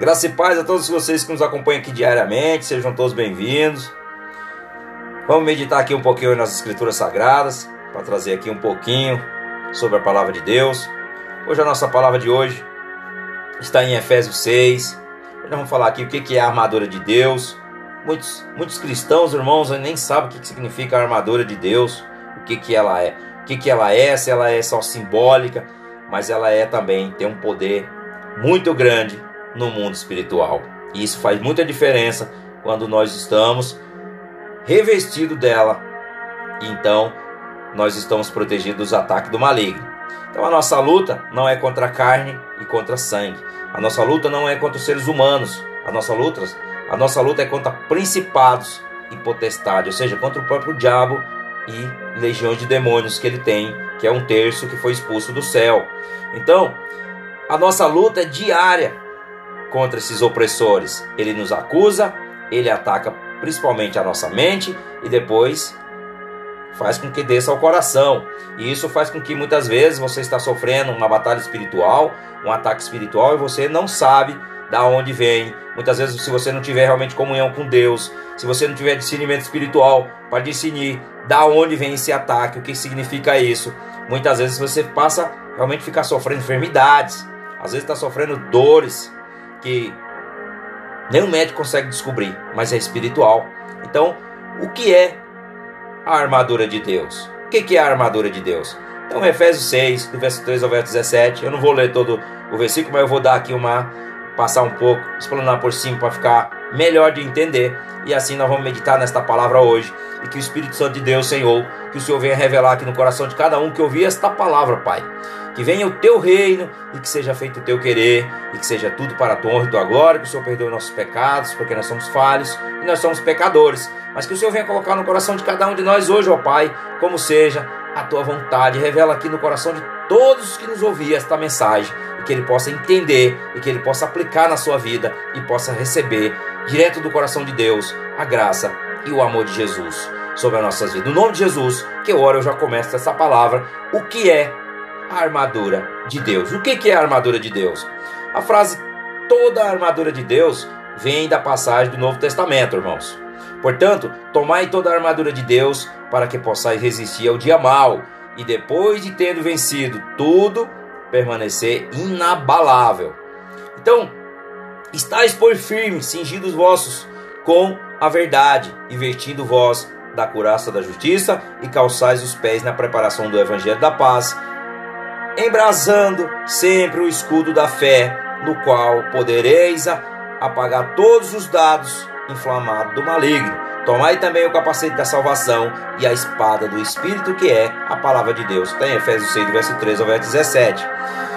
Graça e paz a todos vocês que nos acompanham aqui diariamente. Sejam todos bem-vindos. Vamos meditar aqui um pouquinho nas Escrituras Sagradas, para trazer aqui um pouquinho sobre a Palavra de Deus. Hoje a nossa palavra de hoje está em Efésios 6. Nós vamos falar aqui o que é a armadura de Deus. Muitos cristãos, irmãos, nem sabem o que significa a armadura de Deus, o que ela é. Se ela é só simbólica, mas ela é também, tem um poder muito grande no mundo espiritual. E isso faz muita diferença quando nós estamos revestidos dela. Então, nós estamos protegidos dos ataques do maligno. Então, a nossa luta não é contra a carne e contra sangue. A nossa luta não é contra os seres humanos. A nossa luta é contra principados e potestades, ou seja, contra o próprio diabo e legiões de demônios que ele tem, que é um terço que foi expulso do céu. Então, a nossa luta é diária contra esses opressores. Ele nos acusa, ele ataca principalmente a nossa mente e depois faz com que desça ao coração. E isso faz com que muitas vezes você está sofrendo uma batalha espiritual, um ataque espiritual, e você não sabe da onde vem. Muitas vezes, se você não tiver realmente comunhão com Deus, se você não tiver discernimento espiritual para discernir da onde vem esse ataque, o que significa isso, muitas vezes você passa realmente a ficar sofrendo enfermidades, às vezes está sofrendo dores que nenhum médico consegue descobrir, mas é espiritual. Então, o que é a armadura de Deus? O que é a armadura de Deus? Então, Efésios 6, do verso 3 ao verso 17, eu não vou ler todo o versículo, mas eu vou dar aqui passar um pouco, explanar por cima para ficar melhor de entender. E assim nós vamos meditar nesta palavra hoje. E que o Espírito Santo de Deus, Senhor, que o Senhor venha revelar aqui no coração de cada um que ouvir esta palavra, Pai. Que venha o Teu reino e que seja feito o Teu querer. E que seja tudo para a Tua honra e Tua glória. Que o Senhor perdoe nossos pecados, porque nós somos falhos e nós somos pecadores. Mas que o Senhor venha colocar no coração de cada um de nós hoje, ó Pai, como seja a Tua vontade. Revela aqui no coração de todos que nos ouvir esta mensagem. E que ele possa entender, e que ele possa aplicar na sua vida, e possa receber, direto do coração de Deus, a graça e o amor de Jesus sobre as nossas vidas. No nome de Jesus, que eu oro, eu já começo essa palavra. O que é a armadura de Deus? O que é a armadura de Deus? A frase, toda a armadura de Deus, vem da passagem do Novo Testamento, irmãos. Portanto, tomai toda a armadura de Deus, para que possais resistir ao dia mau, e depois de tendo vencido tudo, permanecer inabalável. Então, estáis por firmes, cingidos vossos com a verdade, e vestindo vós da couraça da justiça, e calçais os pés na preparação do evangelho da paz, embrasando sempre o escudo da fé, no qual podereis apagar todos os dardos inflamados do maligno. Tomai também o capacete da salvação e a espada do Espírito, que é a palavra de Deus. Está em Efésios 6, do verso 3 ao verso 17.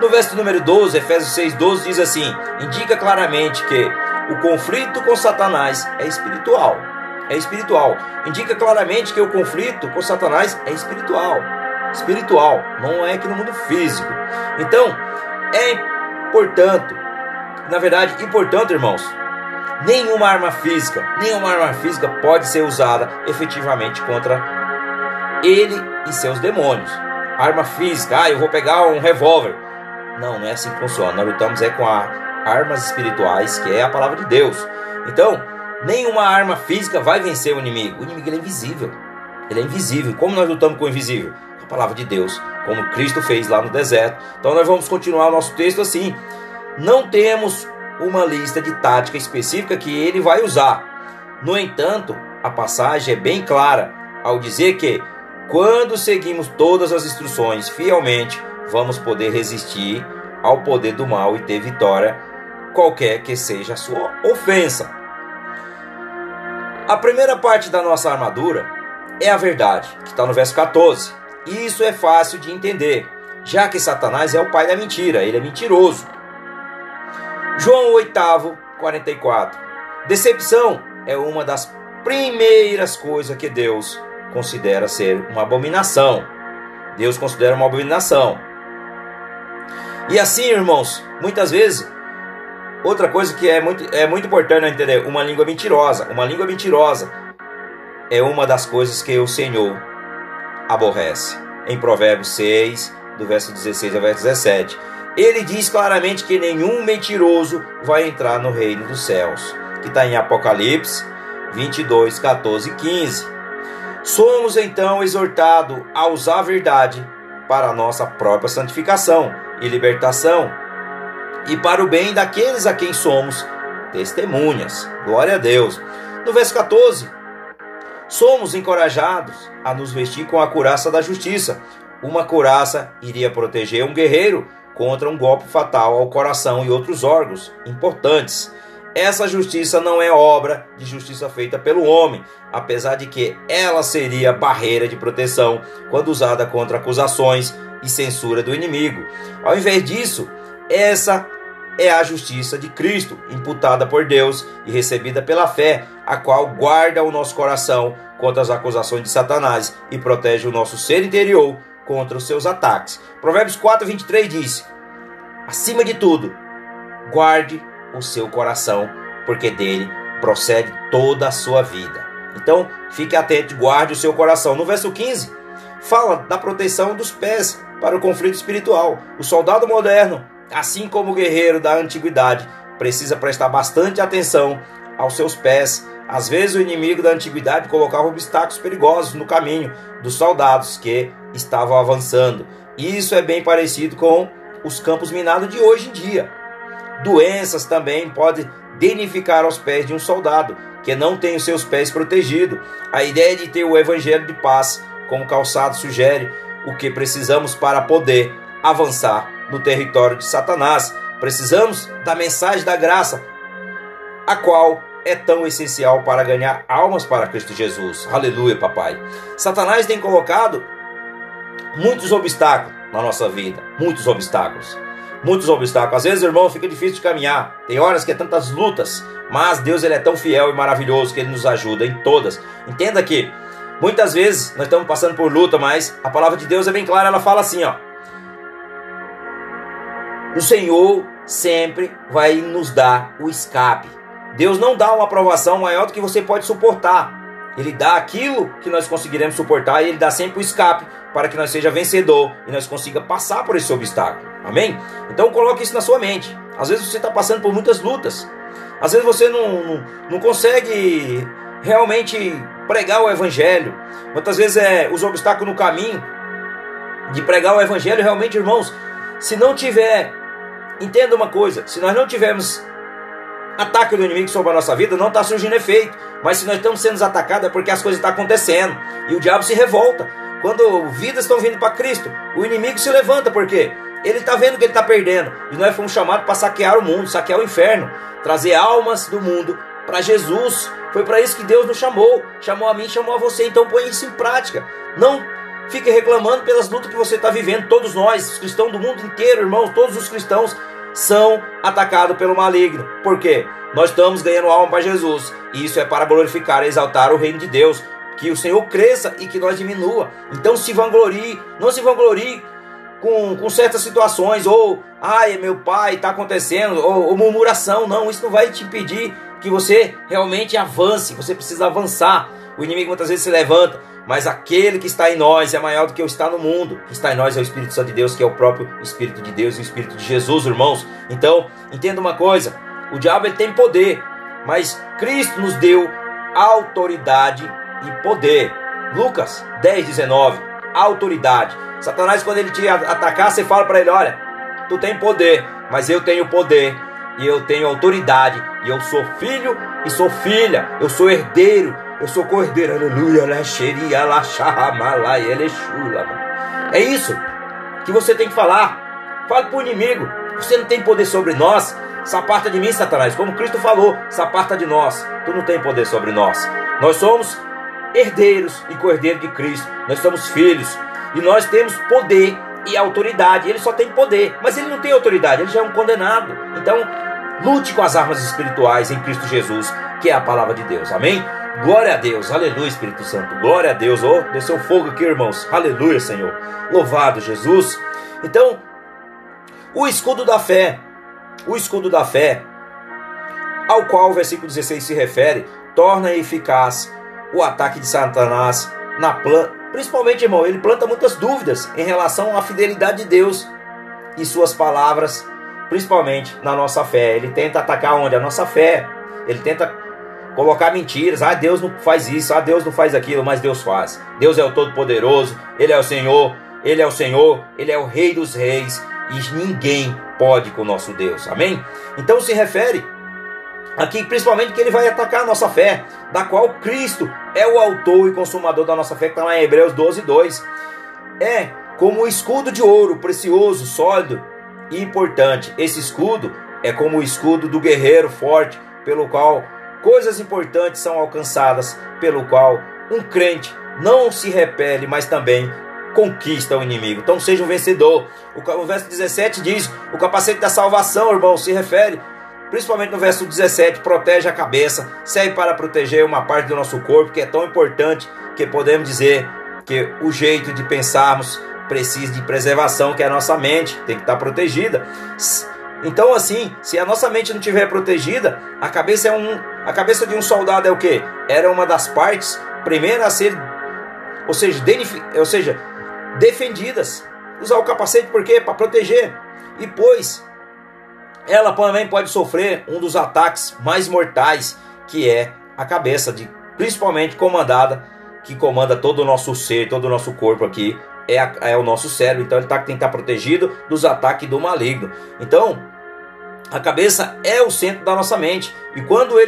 No verso número 12, Efésios 6, 12 diz assim, indica claramente que o conflito com Satanás é espiritual. Indica claramente que o conflito com Satanás é espiritual. Não é que no mundo físico. Então, portanto, irmãos, nenhuma arma física pode ser usada efetivamente contra ele e seus demônios. Arma física, eu vou pegar um revólver. Não é assim que funciona. Nós lutamos com armas espirituais, que é a palavra de Deus. Então, nenhuma arma física vai vencer o inimigo. O inimigo ele é invisível. Como nós lutamos com o invisível? A palavra de Deus, como Cristo fez lá no deserto. Então, nós vamos continuar o nosso texto assim. Não temos uma lista de tática específica que ele vai usar. No entanto, a passagem é bem clara ao dizer que quando seguimos todas as instruções fielmente, vamos poder resistir ao poder do mal e ter vitória, qualquer que seja a sua ofensa. A primeira parte da nossa armadura é a verdade, que está no verso 14. Isso é fácil de entender, já que Satanás é o pai da mentira, ele é mentiroso. João 8, 44. Decepção é uma das primeiras coisas que Deus considera ser uma abominação. E assim, irmãos, muitas vezes, outra coisa que é muito importante entender, uma língua mentirosa é uma das coisas que o Senhor aborrece. Em Provérbios 6, do verso 16 ao verso 17. Ele diz claramente que nenhum mentiroso vai entrar no reino dos céus, que está em Apocalipse 22, 14 e 15. Somos então exortados a usar a verdade para a nossa própria santificação e libertação, e para o bem daqueles a quem somos testemunhas. Glória a Deus. No verso 14, somos encorajados a nos vestir com a couraça da justiça. Uma couraça iria proteger um guerreiro contra um golpe fatal ao coração e outros órgãos importantes. Essa justiça não é obra de justiça feita pelo homem, apesar de que ela seria barreira de proteção quando usada contra acusações e censura do inimigo. Ao invés disso, essa é a justiça de Cristo, imputada por Deus e recebida pela fé, a qual guarda o nosso coração contra as acusações de Satanás e protege o nosso ser interior contra os seus ataques. Provérbios 4:23 diz: acima de tudo, guarde o seu coração, porque dele procede toda a sua vida. Então, fique atento, guarde o seu coração. No verso 15, fala da proteção dos pés para o conflito espiritual. O soldado moderno, assim como o guerreiro da antiguidade, precisa prestar bastante atenção aos seus pés. Às vezes o inimigo da antiguidade colocava obstáculos perigosos no caminho dos soldados que estavam avançando. Isso é bem parecido com os campos minados de hoje em dia. Doenças também podem danificar os pés de um soldado que não tem os seus pés protegidos. A ideia de ter o evangelho de paz como calçado sugere o que precisamos para poder avançar no território de Satanás. Precisamos da mensagem da graça, a qual é tão essencial para ganhar almas para Cristo Jesus. Aleluia, papai. Satanás tem colocado muitos obstáculos na nossa vida, muitos obstáculos. Às vezes, irmão, fica difícil de caminhar, tem horas que é tantas lutas, mas Deus, ele é tão fiel e maravilhoso que ele nos ajuda em todas. Entenda que muitas vezes nós estamos passando por luta, mas a palavra de Deus é bem clara, ela fala assim, ó: o Senhor sempre vai nos dar o escape. Deus não dá uma provação maior do que você pode suportar. Ele dá aquilo que nós conseguiremos suportar e ele dá sempre o escape para que nós seja vencedor e nós consiga passar por esse obstáculo. Amém? Então coloque isso na sua mente. Às vezes você está passando por muitas lutas. Às vezes você não consegue realmente pregar o evangelho. Muitas vezes é os obstáculos no caminho de pregar o evangelho. Realmente, irmãos, se não tiver... Entenda uma coisa, se nós não tivermos ataque do inimigo sobre a nossa vida, não está surgindo efeito. Mas se nós estamos sendo atacados é porque as coisas estão acontecendo. E o diabo se revolta. Quando vidas estão vindo para Cristo, o inimigo se levanta, por quê? Ele está vendo que ele está perdendo. E nós fomos chamados para saquear o mundo, saquear o inferno, trazer almas do mundo para Jesus. Foi para isso que Deus nos chamou. Chamou a mim, chamou a você. Então põe isso em prática. Não fique reclamando pelas lutas que você está vivendo. Todos nós, os cristãos do mundo inteiro, irmãos, todos os cristãos são atacados pelo maligno. Por quê? Nós estamos ganhando alma para Jesus. E isso é para glorificar e exaltar o reino de Deus. Que o Senhor cresça e que nós diminua. Então se vanglorie, não se vanglorie com certas situações, ou ai, meu pai, está acontecendo, ou murmuração. Não, isso não vai te impedir que você realmente avance. Você precisa avançar. O inimigo muitas vezes se levanta, mas aquele que está em nós é maior do que o que está no mundo. O que está em nós é o Espírito Santo de Deus, que é o próprio Espírito de Deus e o Espírito de Jesus, irmãos. Então, entenda uma coisa, o diabo, ele tem poder, mas Cristo nos deu autoridade e poder. Lucas 10:19, autoridade. Satanás, quando ele te atacar, você fala para ele: olha, tu tem poder, mas eu tenho poder e eu tenho autoridade, e eu sou filho e sou filha, eu sou herdeiro. Eu sou cordeiro, aleluia, laxeria, laxahamalai, elexula. É isso que você tem que falar. Fale para o inimigo: você não tem poder sobre nós. Aparta de mim, Satanás. Como Cristo falou: aparta de nós. Tu não tem poder sobre nós. Nós somos herdeiros e cordeiros de Cristo. Nós somos filhos. E nós temos poder e autoridade. Ele só tem poder, mas ele não tem autoridade. Ele já é um condenado. Então, lute com as armas espirituais em Cristo Jesus, que é a palavra de Deus. Amém? Glória a Deus, aleluia, Espírito Santo, glória a Deus. Oh, desceu fogo aqui, irmãos, aleluia, Senhor, louvado Jesus. Então, o escudo da fé, ao qual o versículo 16 se refere, torna eficaz o ataque de Satanás principalmente, irmão, ele planta muitas dúvidas em relação à fidelidade de Deus. e suas palavras, principalmente na nossa fé. Ele tenta atacar onde? A nossa fé. Ele tenta colocar mentiras. Ah, Deus não faz isso, ah, Deus não faz aquilo, mas Deus faz. Deus é o Todo-Poderoso, Ele é o Senhor, Ele é o Senhor, Ele é o Rei dos Reis, e ninguém pode com o nosso Deus, amém? Então se refere aqui principalmente que ele vai atacar a nossa fé, da qual Cristo é o autor e consumador da nossa fé, que está lá em Hebreus 12:2. É como um escudo de ouro, precioso, sólido e importante. Esse escudo é como o escudo do guerreiro forte, pelo qual coisas importantes são alcançadas, pelo qual um crente não se repele, mas também conquista o inimigo. Então seja um vencedor. O verso 17 diz, o capacete da salvação, irmão, se refere, principalmente no verso 17, protege a cabeça, serve para proteger uma parte do nosso corpo, que é tão importante que podemos dizer que o jeito de pensarmos precisa de preservação, que é a nossa mente, tem que estar protegida. Então assim, se a nossa mente não estiver protegida, a cabeça de um soldado é o quê? Era uma das partes primeiras a ser, ou seja, defendidas. Usar o capacete por quê? Para proteger. E pois, ela também pode sofrer um dos ataques mais mortais, que é a cabeça, principalmente comandada, que comanda todo o nosso ser, todo o nosso corpo aqui, é o nosso cérebro. Então ele tem que estar protegido dos ataques do maligno. Então, a cabeça é o centro da nossa mente, e quando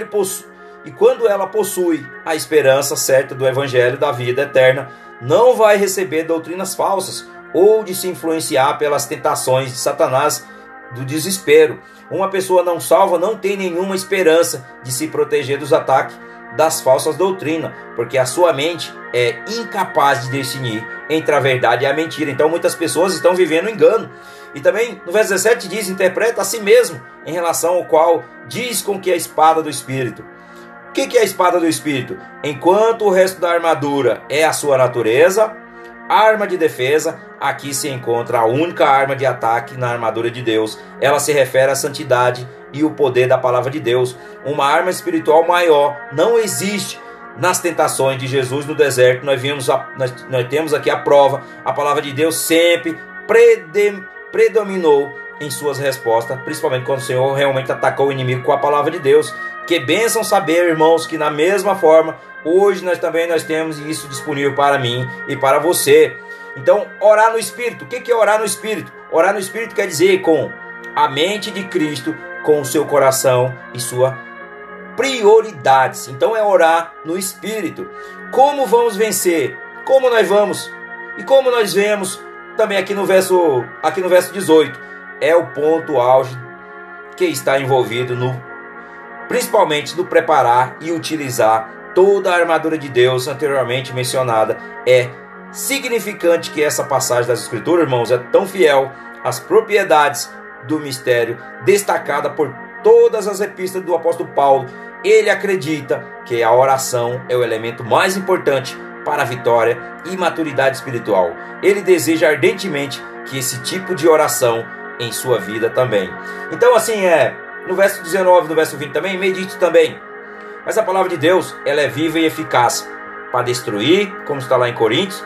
ela possui a esperança certa do evangelho da vida eterna, não vai receber doutrinas falsas, ou de se influenciar pelas tentações de Satanás, do desespero. Uma pessoa não salva não tem nenhuma esperança de se proteger dos ataques das falsas doutrinas, porque a sua mente é incapaz de discernir entre a verdade e a mentira. Então muitas pessoas estão vivendo engano. E também no verso 17 diz, interpreta a si mesmo, em relação ao qual diz com que a espada do Espírito. O que é a espada do Espírito? Enquanto o resto da armadura é a sua natureza, arma de defesa, aqui se encontra a única arma de ataque na armadura de Deus. Ela se refere à santidade e o poder da palavra de Deus. Uma arma espiritual maior não existe. Nas tentações de Jesus no deserto, nós temos aqui a prova. A palavra de Deus sempre predominou em suas respostas, principalmente quando o Senhor realmente atacou o inimigo com a palavra de Deus. Que bênção saber, irmãos, que na mesma forma, hoje nós temos isso disponível para mim e para você. Então, orar no Espírito. O que é orar no Espírito? Orar no Espírito quer dizer com a mente de Cristo, com o seu coração e sua prioridades. Então, é orar no Espírito. Como vamos vencer? Como nós vamos? E como nós vemos também aqui no verso 18. É o ponto auge que está envolvido principalmente no preparar e utilizar toda a armadura de Deus anteriormente mencionada. É significante que essa passagem das Escrituras, irmãos, é tão fiel às propriedades do mistério, destacada por todas as epístolas do apóstolo Paulo. Ele acredita que a oração é o elemento mais importante para a vitória e maturidade espiritual. Ele deseja ardentemente que esse tipo de oração em sua vida também. Então assim no verso 19, no verso 20 também, medite também. Mas a palavra de Deus, ela é viva e eficaz para destruir, como está lá em Coríntios.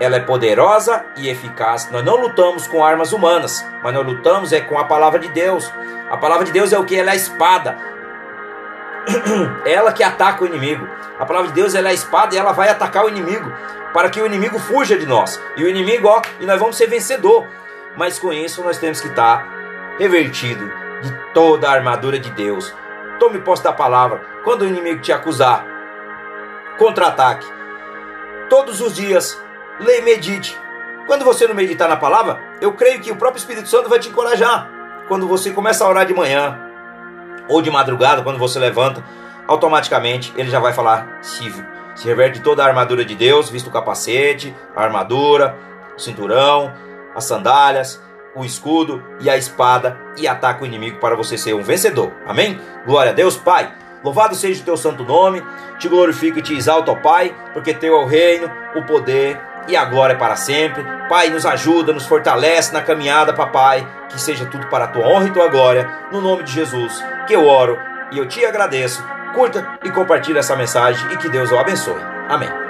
Ela é poderosa e eficaz. Nós não lutamos com armas humanas, mas nós lutamos com a palavra de Deus. A palavra de Deus é o que? Ela é a espada. Ela que ataca o inimigo. A palavra de Deus, ela é a espada e ela vai atacar o inimigo, para que o inimigo fuja de nós. E o inimigo, e nós vamos ser vencedor. Mas com isso nós temos que estar revertido de toda a armadura de Deus. Tome posse da palavra. Quando o inimigo te acusar, contra-ataque. Todos os dias, leia e medite. Quando você não meditar na palavra, eu creio que o próprio Espírito Santo vai te encorajar. Quando você começa a orar de manhã, ou de madrugada, quando você levanta, automaticamente ele já vai falar, se reverte toda a armadura de Deus, visto o capacete, a armadura, o cinturão, as sandálias, o escudo e a espada, e ataca o inimigo para você ser um vencedor. Amém? Glória a Deus, Pai. Louvado seja o teu santo nome. Te glorifico e te exalto, ó Pai, porque teu é o reino, o poder e a glória para sempre. Pai, nos ajuda, nos fortalece na caminhada, papai. Que seja tudo para a tua honra e tua glória. No nome de Jesus, que eu oro e eu te agradeço. Curta e compartilha essa mensagem e que Deus o abençoe. Amém.